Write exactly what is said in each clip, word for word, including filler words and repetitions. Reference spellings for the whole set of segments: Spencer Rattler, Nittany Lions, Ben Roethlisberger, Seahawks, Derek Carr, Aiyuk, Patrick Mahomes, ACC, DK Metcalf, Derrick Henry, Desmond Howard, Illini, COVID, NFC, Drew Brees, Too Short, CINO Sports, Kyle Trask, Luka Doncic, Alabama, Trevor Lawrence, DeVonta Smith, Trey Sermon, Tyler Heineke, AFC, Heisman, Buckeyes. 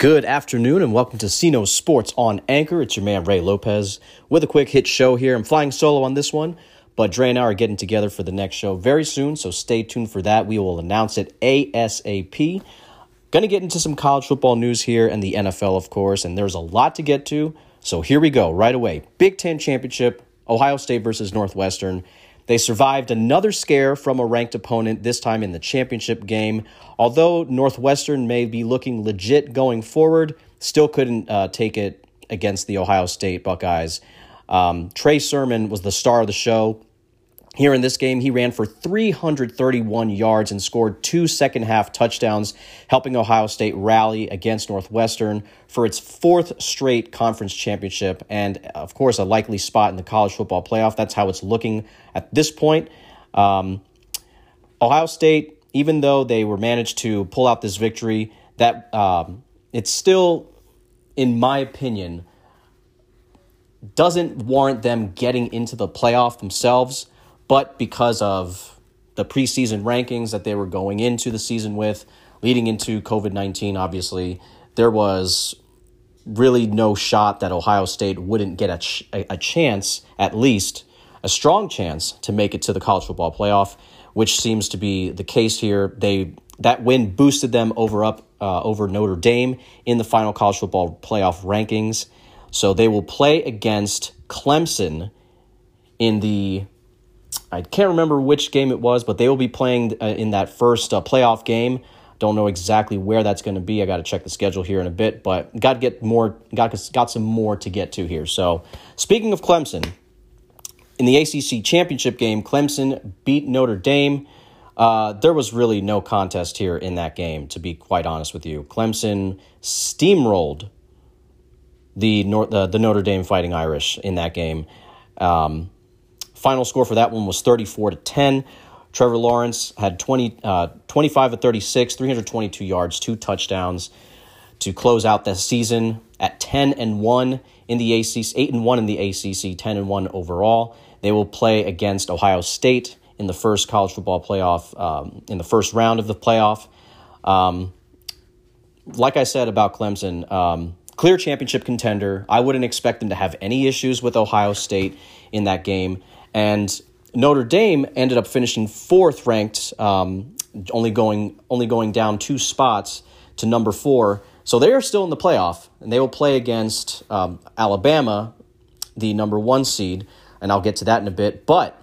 Good afternoon and welcome to CINO Sports on Anchor. It's your man Ray Lopez with a quick hit show here. I'm flying solo on this one, but Dre and I are getting together for the next show very soon, so stay tuned for that. We will announce it ASAP. Going to get into some college football news here and the N F L, of course, and there's a lot to get to, so here we go right away. Big Ten Championship, Ohio State versus Northwestern. They survived another scare from a ranked opponent, this time in the championship game. Although Northwestern may be looking legit going forward, still couldn't uh, take it against the Ohio State Buckeyes. Um, Trey Sermon was the star of the show. Here in this game, he ran for three hundred thirty-one yards and scored two second-half touchdowns, helping Ohio State rally against Northwestern for its fourth straight conference championship and, of course, a likely spot in the college football playoff. That's how it's looking at this point. Um, Ohio State, even though they were managed to pull out this victory, that um, it's still, in my opinion, doesn't warrant them getting into the playoff themselves, but because of the preseason rankings that they were going into the season with, leading into covid nineteen, obviously, there was really no shot that Ohio State wouldn't get a, ch- a chance, at least a strong chance, to make it to the college football playoff, which seems to be the case here. They that win boosted them over up uh, over Notre Dame in the final college football playoff rankings. So they will play against Clemson in the, I can't remember which game it was, but they will be playing uh, in that first uh, playoff game. Don't know exactly where that's going to be. I got to check the schedule here in a bit, but got to get more, got got some more to get to here. So speaking of Clemson, in the A C C championship game, Clemson beat Notre Dame. Uh, there was really no contest here in that game, to be quite honest with you. Clemson steamrolled The North, uh, the Notre Dame Fighting Irish in that game. Um, final score for that one was thirty-four to ten. Trevor Lawrence had twenty, uh, twenty-five of thirty-six, three hundred twenty-two yards, two touchdowns to close out the season at ten and one in the A C C, eight and one in the A C C, ten and one overall. They will play against Ohio State in the first college football playoff, um, in the first round of the playoff. Um, like I said about Clemson, um, clear championship contender. I wouldn't expect them to have any issues with Ohio State in that game. And Notre Dame ended up finishing fourth ranked, um, only going only going down two spots to number four. So they are still in the playoff, and they will play against um, Alabama, the number one seed, and I'll get to that in a bit. But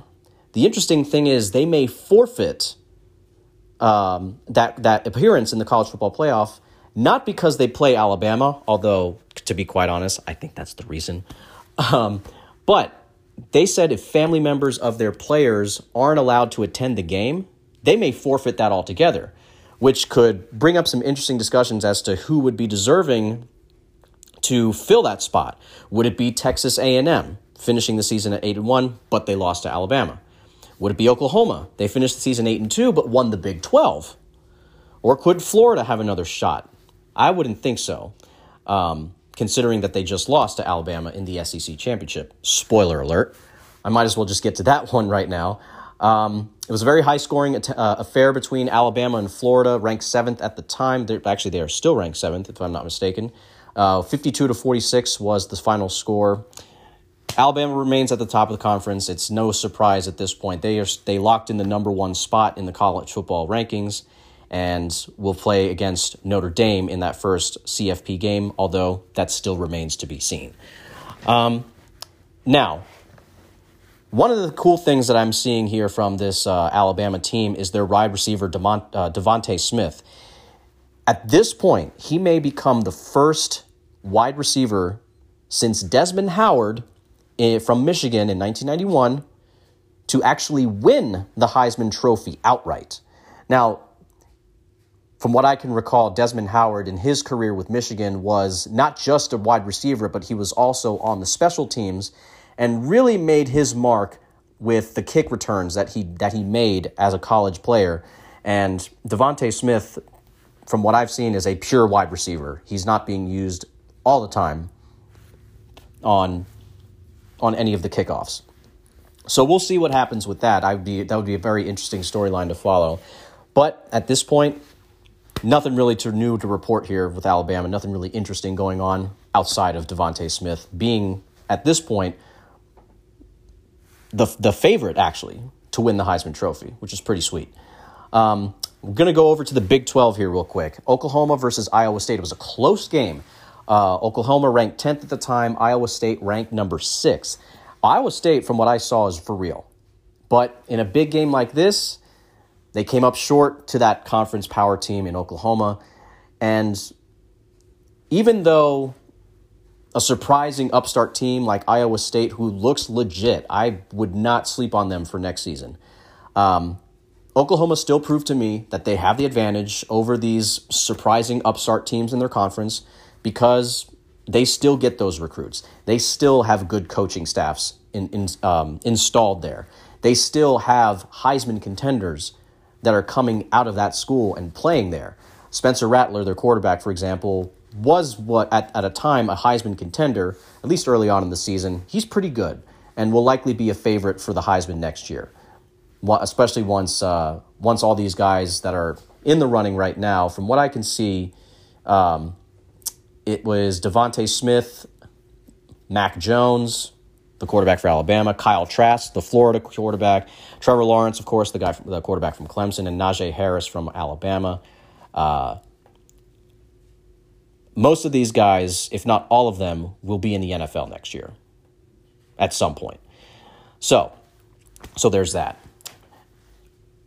the interesting thing is they may forfeit um, that that appearance in the college football playoff, not because they play Alabama, although, to be quite honest, I think that's the reason. Um, but they said if family members of their players aren't allowed to attend the game, they may forfeit that altogether, which could bring up some interesting discussions as to who would be deserving to fill that spot. Would it be Texas A and M, finishing the season at eight and one, but they lost to Alabama? Would it be Oklahoma? They finished the season eight and two, but won the Big twelve. Or could Florida have another shot? I wouldn't think so, um, considering that they just lost to Alabama in the S E C Championship. Spoiler alert. I might as well just get to that one right now. Um, it was a very high-scoring uh, affair between Alabama and Florida, ranked seventh at the time. They're, actually, they are still ranked seventh, if I'm not mistaken. Uh, fifty-two to forty-six was the final score. Alabama remains at the top of the conference. It's no surprise at this point. They, are, they locked in the number one spot in the college football rankings, and will play against Notre Dame in that first C F P game, although that still remains to be seen. Um, now, one of the cool things that I'm seeing here from this uh, Alabama team is their wide receiver, DeMont, uh, DeVonta Smith. At this point, he may become the first wide receiver since Desmond Howard uh, from Michigan in nineteen ninety-one to actually win the Heisman Trophy outright. Now, from what I can recall, Desmond Howard in his career with Michigan was not just a wide receiver, but he was also on the special teams and really made his mark with the kick returns that he that he made as a college player. And DeVonta Smith, from what I've seen, is a pure wide receiver. He's not being used all the time on on any of the kickoffs. So we'll see what happens with that. I'd be that would be a very interesting storyline to follow. But at this point, nothing really too new to report here with Alabama. Nothing really interesting going on outside of DeVonta Smith being, at this point, the the favorite, actually, to win the Heisman Trophy, which is pretty sweet. Um, I'm going to go over to the Big twelve here real quick. Oklahoma versus Iowa State. It was a close game. Uh, Oklahoma ranked tenth at the time. Iowa State ranked number six. Iowa State, from what I saw, is for real. But in a big game like this, they came up short to that conference power team in Oklahoma. And even though a surprising upstart team like Iowa State, who looks legit, I would not sleep on them for next season. Um, Oklahoma still proved to me that they have the advantage over these surprising upstart teams in their conference because they still get those recruits. They still have good coaching staffs in, in, um, installed there. They still have Heisman contenders that are coming out of that school and playing there. Spencer Rattler, their quarterback, for example, was what at, at a time a Heisman contender, at least early on in the season. He's pretty good and will likely be a favorite for the Heisman next year, especially once uh, once all these guys that are in the running right now. From what I can see, um, it was DeVonta Smith, Mac Jones, the quarterback for Alabama, Kyle Trask, the Florida quarterback, Trevor Lawrence, of course, the guy, from, the quarterback from Clemson, and Najee Harris from Alabama. Uh, most of these guys, if not all of them, will be in the N F L next year at some point. So, so there's that.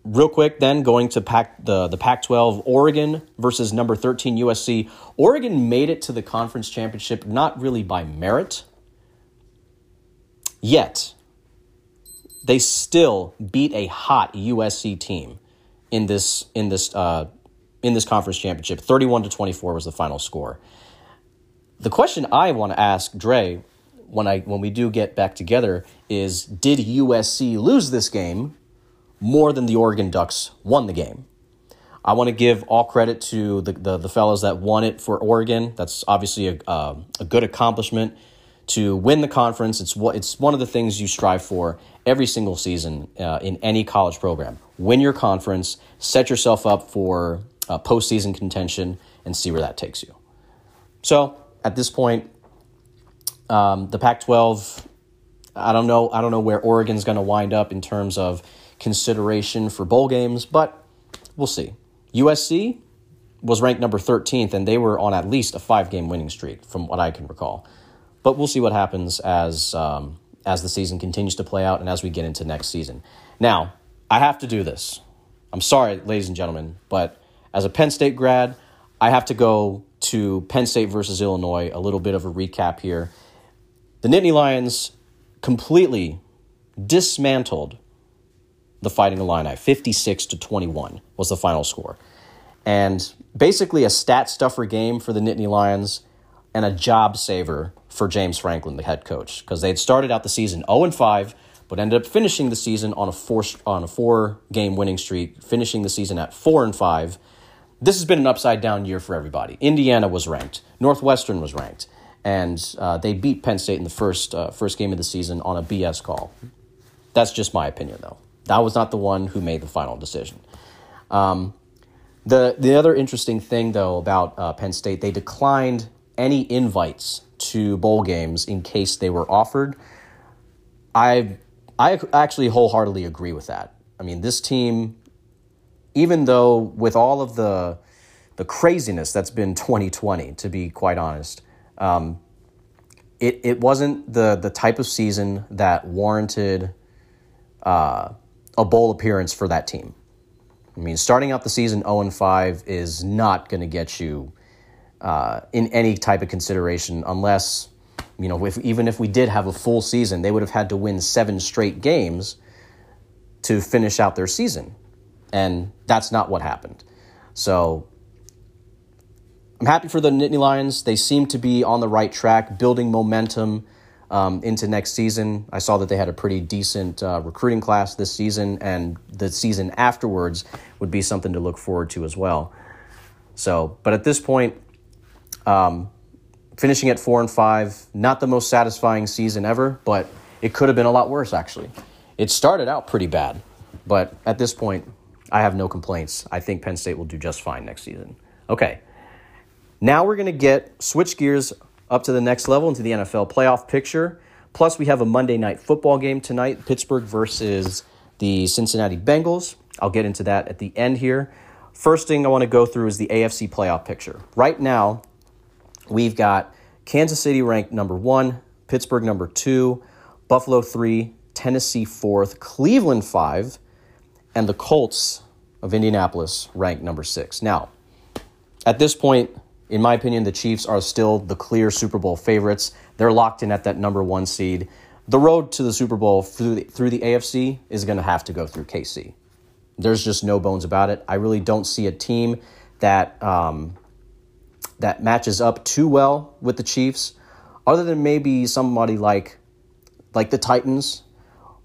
Real quick, then going to Pac, the the Pac twelve, Oregon versus number thirteen U S C. Oregon made it to the conference championship, not really by merit. Yet, they still beat a hot U S C team in this in this uh, in this conference championship. thirty-one to twenty-four was the final score. The question I want to ask Dre when I when we do get back together is: did U S C lose this game more than the Oregon Ducks won the game? I want to give all credit to the the, the fellows that won it for Oregon. That's obviously a uh, a good accomplishment. To win the conference, it's what it's one of the things you strive for every single season uh, in any college program. Win your conference, set yourself up for uh, postseason contention, and see where that takes you. So at this point, um, the Pac twelve, I don't know, I don't know where Oregon's going to wind up in terms of consideration for bowl games, but we'll see. U S C was ranked number thirteenth, and they were on at least a five-game winning streak, from what I can recall. But we'll see what happens as um, as the season continues to play out and as we get into next season. Now, I have to do this. I'm sorry, ladies and gentlemen, but as a Penn State grad, I have to go to Penn State versus Illinois, a little bit of a recap here. The Nittany Lions completely dismantled the Fighting Illini. fifty-six to twenty-one was the final score. And basically a stat stuffer game for the Nittany Lions and a job saver for James Franklin, the head coach, because they had started out the season oh and five, but ended up finishing the season on a four on a four-game winning streak, finishing the season at four and five. This has been an upside-down year for everybody. Indiana was ranked. Northwestern was ranked. And uh, they beat Penn State in the first uh, first game of the season on a B S call. That's just my opinion, though. That was not the one who made the final decision. Um, the, the other interesting thing, though, about uh, Penn State, they declined any invites to bowl games in case they were offered. I I actually wholeheartedly agree with that. I mean, this team, even though with all of the the craziness that's been twenty twenty, to be quite honest, um, it it wasn't the the type of season that warranted uh, a bowl appearance for that team. I mean, starting out the season oh and five is not going to get you Uh, in any type of consideration, unless, you know, if, even if we did have a full season, they would have had to win seven straight games to finish out their season. And that's not what happened. So I'm happy for the Nittany Lions. They seem to be on the right track, building momentum um, into next season. I saw that they had a pretty decent uh, recruiting class this season, and the season afterwards would be something to look forward to as well. So, but at this point, Um, finishing at four and five, not the most satisfying season ever, but it could have been a lot worse, actually. It started out pretty bad, but at this point, I have no complaints. I think Penn State will do just fine next season. Okay, now we're going to get switch gears up to the next level into the N F L playoff picture. Plus, we have a Monday night football game tonight, Pittsburgh versus the Cincinnati Bengals. I'll get into that at the end here. First thing I want to go through is the A F C playoff picture. Right now, we've got Kansas City ranked number one, Pittsburgh number two, Buffalo three, Tennessee fourth, Cleveland five, and the Colts of Indianapolis ranked number six. Now, at this point, in my opinion, the Chiefs are still the clear Super Bowl favorites. They're locked in at that number one seed. The road to the Super Bowl through the, through the A F C is going to have to go through K C. There's just no bones about it. I really don't see a team that um, that matches up too well with the Chiefs, other than maybe somebody like like the Titans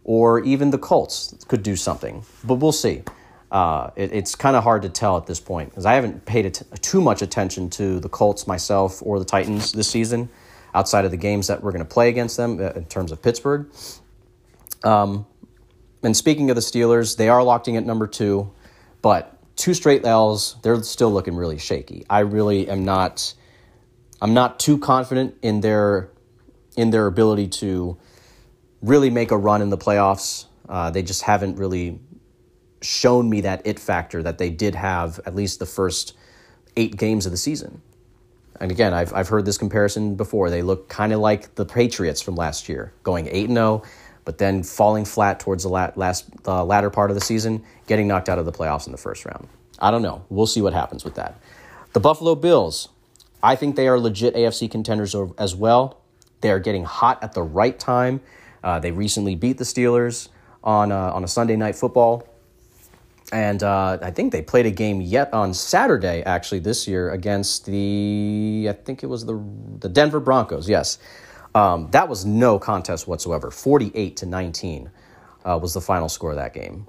or even the Colts could do something. But we'll see. Uh, it, it's kind of hard to tell at this point because I haven't paid t- too much attention to the Colts myself or the Titans this season outside of the games that we're going to play against them uh, in terms of Pittsburgh. Um, and speaking of the Steelers, they are locked in at number two, but two straight L's, they're still looking really shaky. I really am not, I'm not too confident in their, in their ability to really make a run in the playoffs. Uh, they just haven't really shown me that it factor that they did have at least the first eight games of the season. And again, I've I've heard this comparison before. They look kind of like the Patriots from last year, going eight and oh, but then falling flat towards the la- last uh, latter part of the season, getting knocked out of the playoffs in the first round. I don't know. We'll see what happens with that. The Buffalo Bills, I think they are legit A F C contenders as well. They are getting hot at the right time. Uh, they recently beat the Steelers on uh, on a Sunday night football. And uh, I think they played a game yet on Saturday, actually, this year against the, I think it was the the Denver Broncos, yes. Um, that was no contest whatsoever. forty-eight to nineteen uh, was the final score of that game.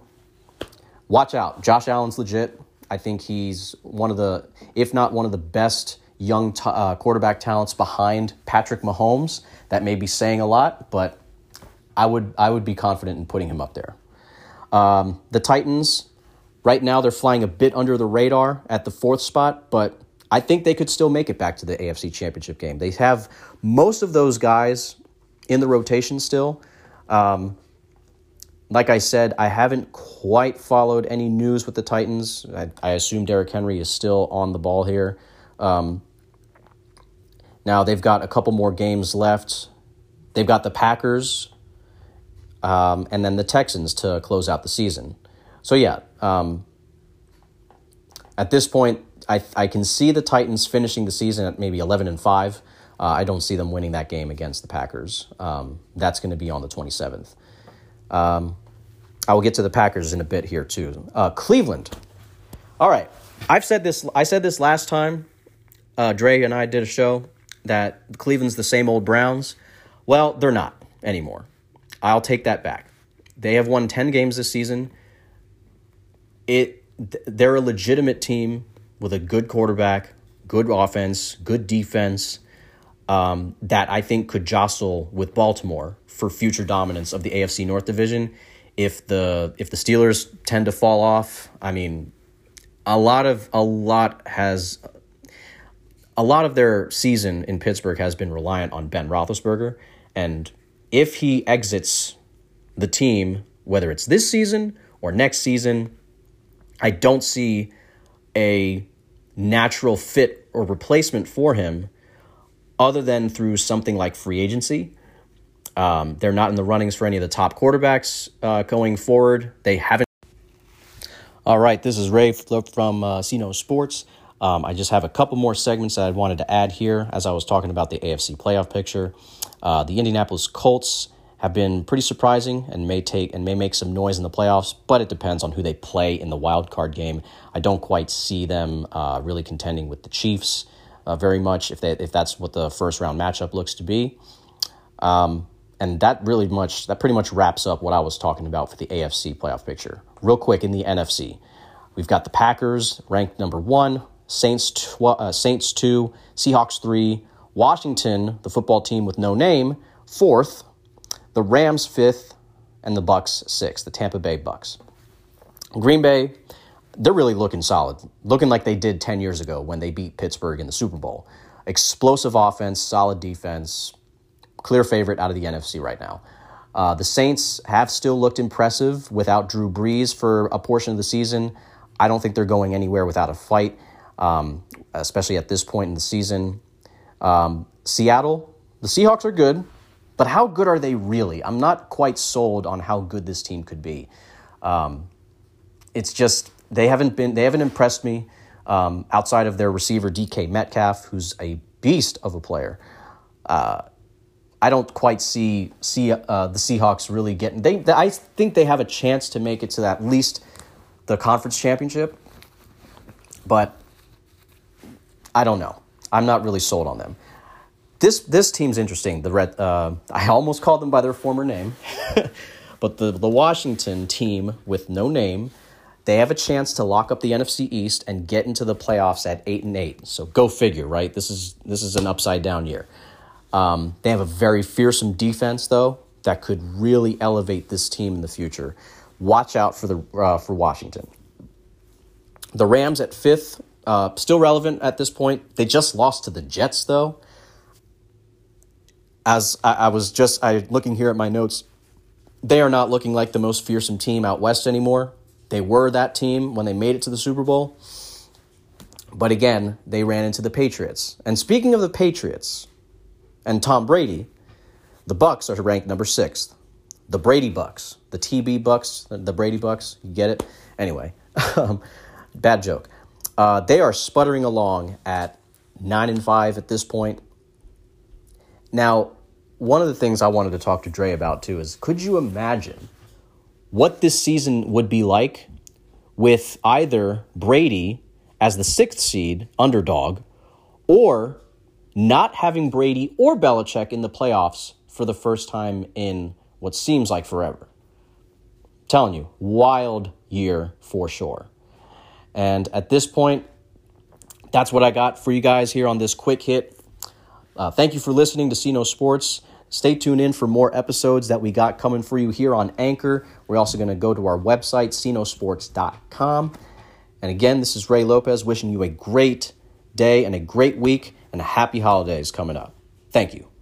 Watch out. Josh Allen's legit. I think he's one of the, if not one of the best young t- uh, quarterback talents behind Patrick Mahomes. That may be saying a lot, but I would I would be confident in putting him up there. Um, the Titans... Right now, they're flying a bit under the radar at the fourth spot, but I think they could still make it back to the A F C Championship game. They have most of those guys in the rotation still. Um, like I said, I haven't quite followed any news with the Titans. I, I assume Derrick Henry is still on the ball here. Um, now, they've got a couple more games left. They've got the Packers um, and then the Texans to close out the season. So, yeah, um, at this point, I I can see the Titans finishing the season at maybe eleven and five. Uh, I don't see them winning that game against the Packers. Um, that's going to be on the twenty-seventh. Um, I will get to the Packers in a bit here, too. Uh, Cleveland. All right. I've said this. I said this last time. Uh, Dre and I did a show that Cleveland's the same old Browns. Well, they're not anymore. I'll take that back. They have won ten games this season. It they're a legitimate team with a good quarterback, good offense, good defense um, that I think could jostle with Baltimore for future dominance of the A F C North Division. If the if the Steelers tend to fall off, I mean, a lot of a lot has a lot of their season in Pittsburgh has been reliant on Ben Roethlisberger, and if he exits the team, whether it's this season or next season, I don't see a natural fit or replacement for him other than through something like free agency. Um, they're not in the runnings for any of the top quarterbacks uh, going forward. They haven't. All right, this is Ray from uh, CINO Sports. Um, I just have a couple more segments that I wanted to add here as I was talking about the A F C playoff picture. Uh, the Indianapolis Colts have been pretty surprising and may take and may make some noise in the playoffs, but it depends on who they play in the wild card game. I don't quite see them uh, really contending with the Chiefs uh, very much if they if that's what the first round matchup looks to be. Um, and that really much that pretty much wraps up what I was talking about for the A F C playoff picture. Real quick in the N F C, we've got the Packers ranked number one, Saints tw- uh, Saints two, Seahawks three, Washington, the football team with no name, fourth. The Rams fifth, and the Bucs sixth, the Tampa Bay Bucs. Green Bay, they're really looking solid, looking like they did ten years ago when they beat Pittsburgh in the Super Bowl. Explosive offense, solid defense, clear favorite out of the N F C right now. Uh, the Saints have still looked impressive without Drew Brees for a portion of the season. I don't think they're going anywhere without a fight, um, especially at this point in the season. Um, Seattle, the Seahawks are good, but how good are they really? I'm not quite sold on how good this team could be. Um, it's just they haven't been they haven't impressed me um, outside of their receiver D K Metcalf, who's a beast of a player. Uh, I don't quite see see uh, the Seahawks really getting. They, they I think they have a chance to make it to at least the conference championship, but I don't know. I'm not really sold on them. This this team's interesting. The red, uh, I almost called them by their former name, but the the Washington team with no name, they have a chance to lock up the N F C East and get into the playoffs at eight and eight. So go figure, right? This is this is an upside down year. Um, they have a very fearsome defense, though, that could really elevate this team in the future. Watch out for the uh, for Washington. The Rams at fifth, uh, still relevant at this point. They just lost to the Jets, though. As I, I was just I looking here at my notes, they are not looking like the most fearsome team out west anymore. They were that team when they made it to the Super Bowl. But again, they ran into the Patriots. And speaking of the Patriots and Tom Brady, the Bucs are ranked number sixth. The Brady Bucks, the T B Bucks, the Brady Bucks, you get it? Anyway, bad joke. Uh, they are sputtering along at nine and five at this point. Now, one of the things I wanted to talk to Dre about, too, is could you imagine what this season would be like with either Brady as the sixth seed underdog or not having Brady or Belichick in the playoffs for the first time in what seems like forever? I'm telling you, wild year for sure. And at this point, that's what I got for you guys here on this quick hit. Uh, thank you for listening to CINO Sports. Stay tuned in for more episodes that we got coming for you here on Anchor. We're also going to go to our website, C I N O Sports dot com. And again, this is Ray Lopez wishing you a great day and a great week and happy holidays coming up. Thank you.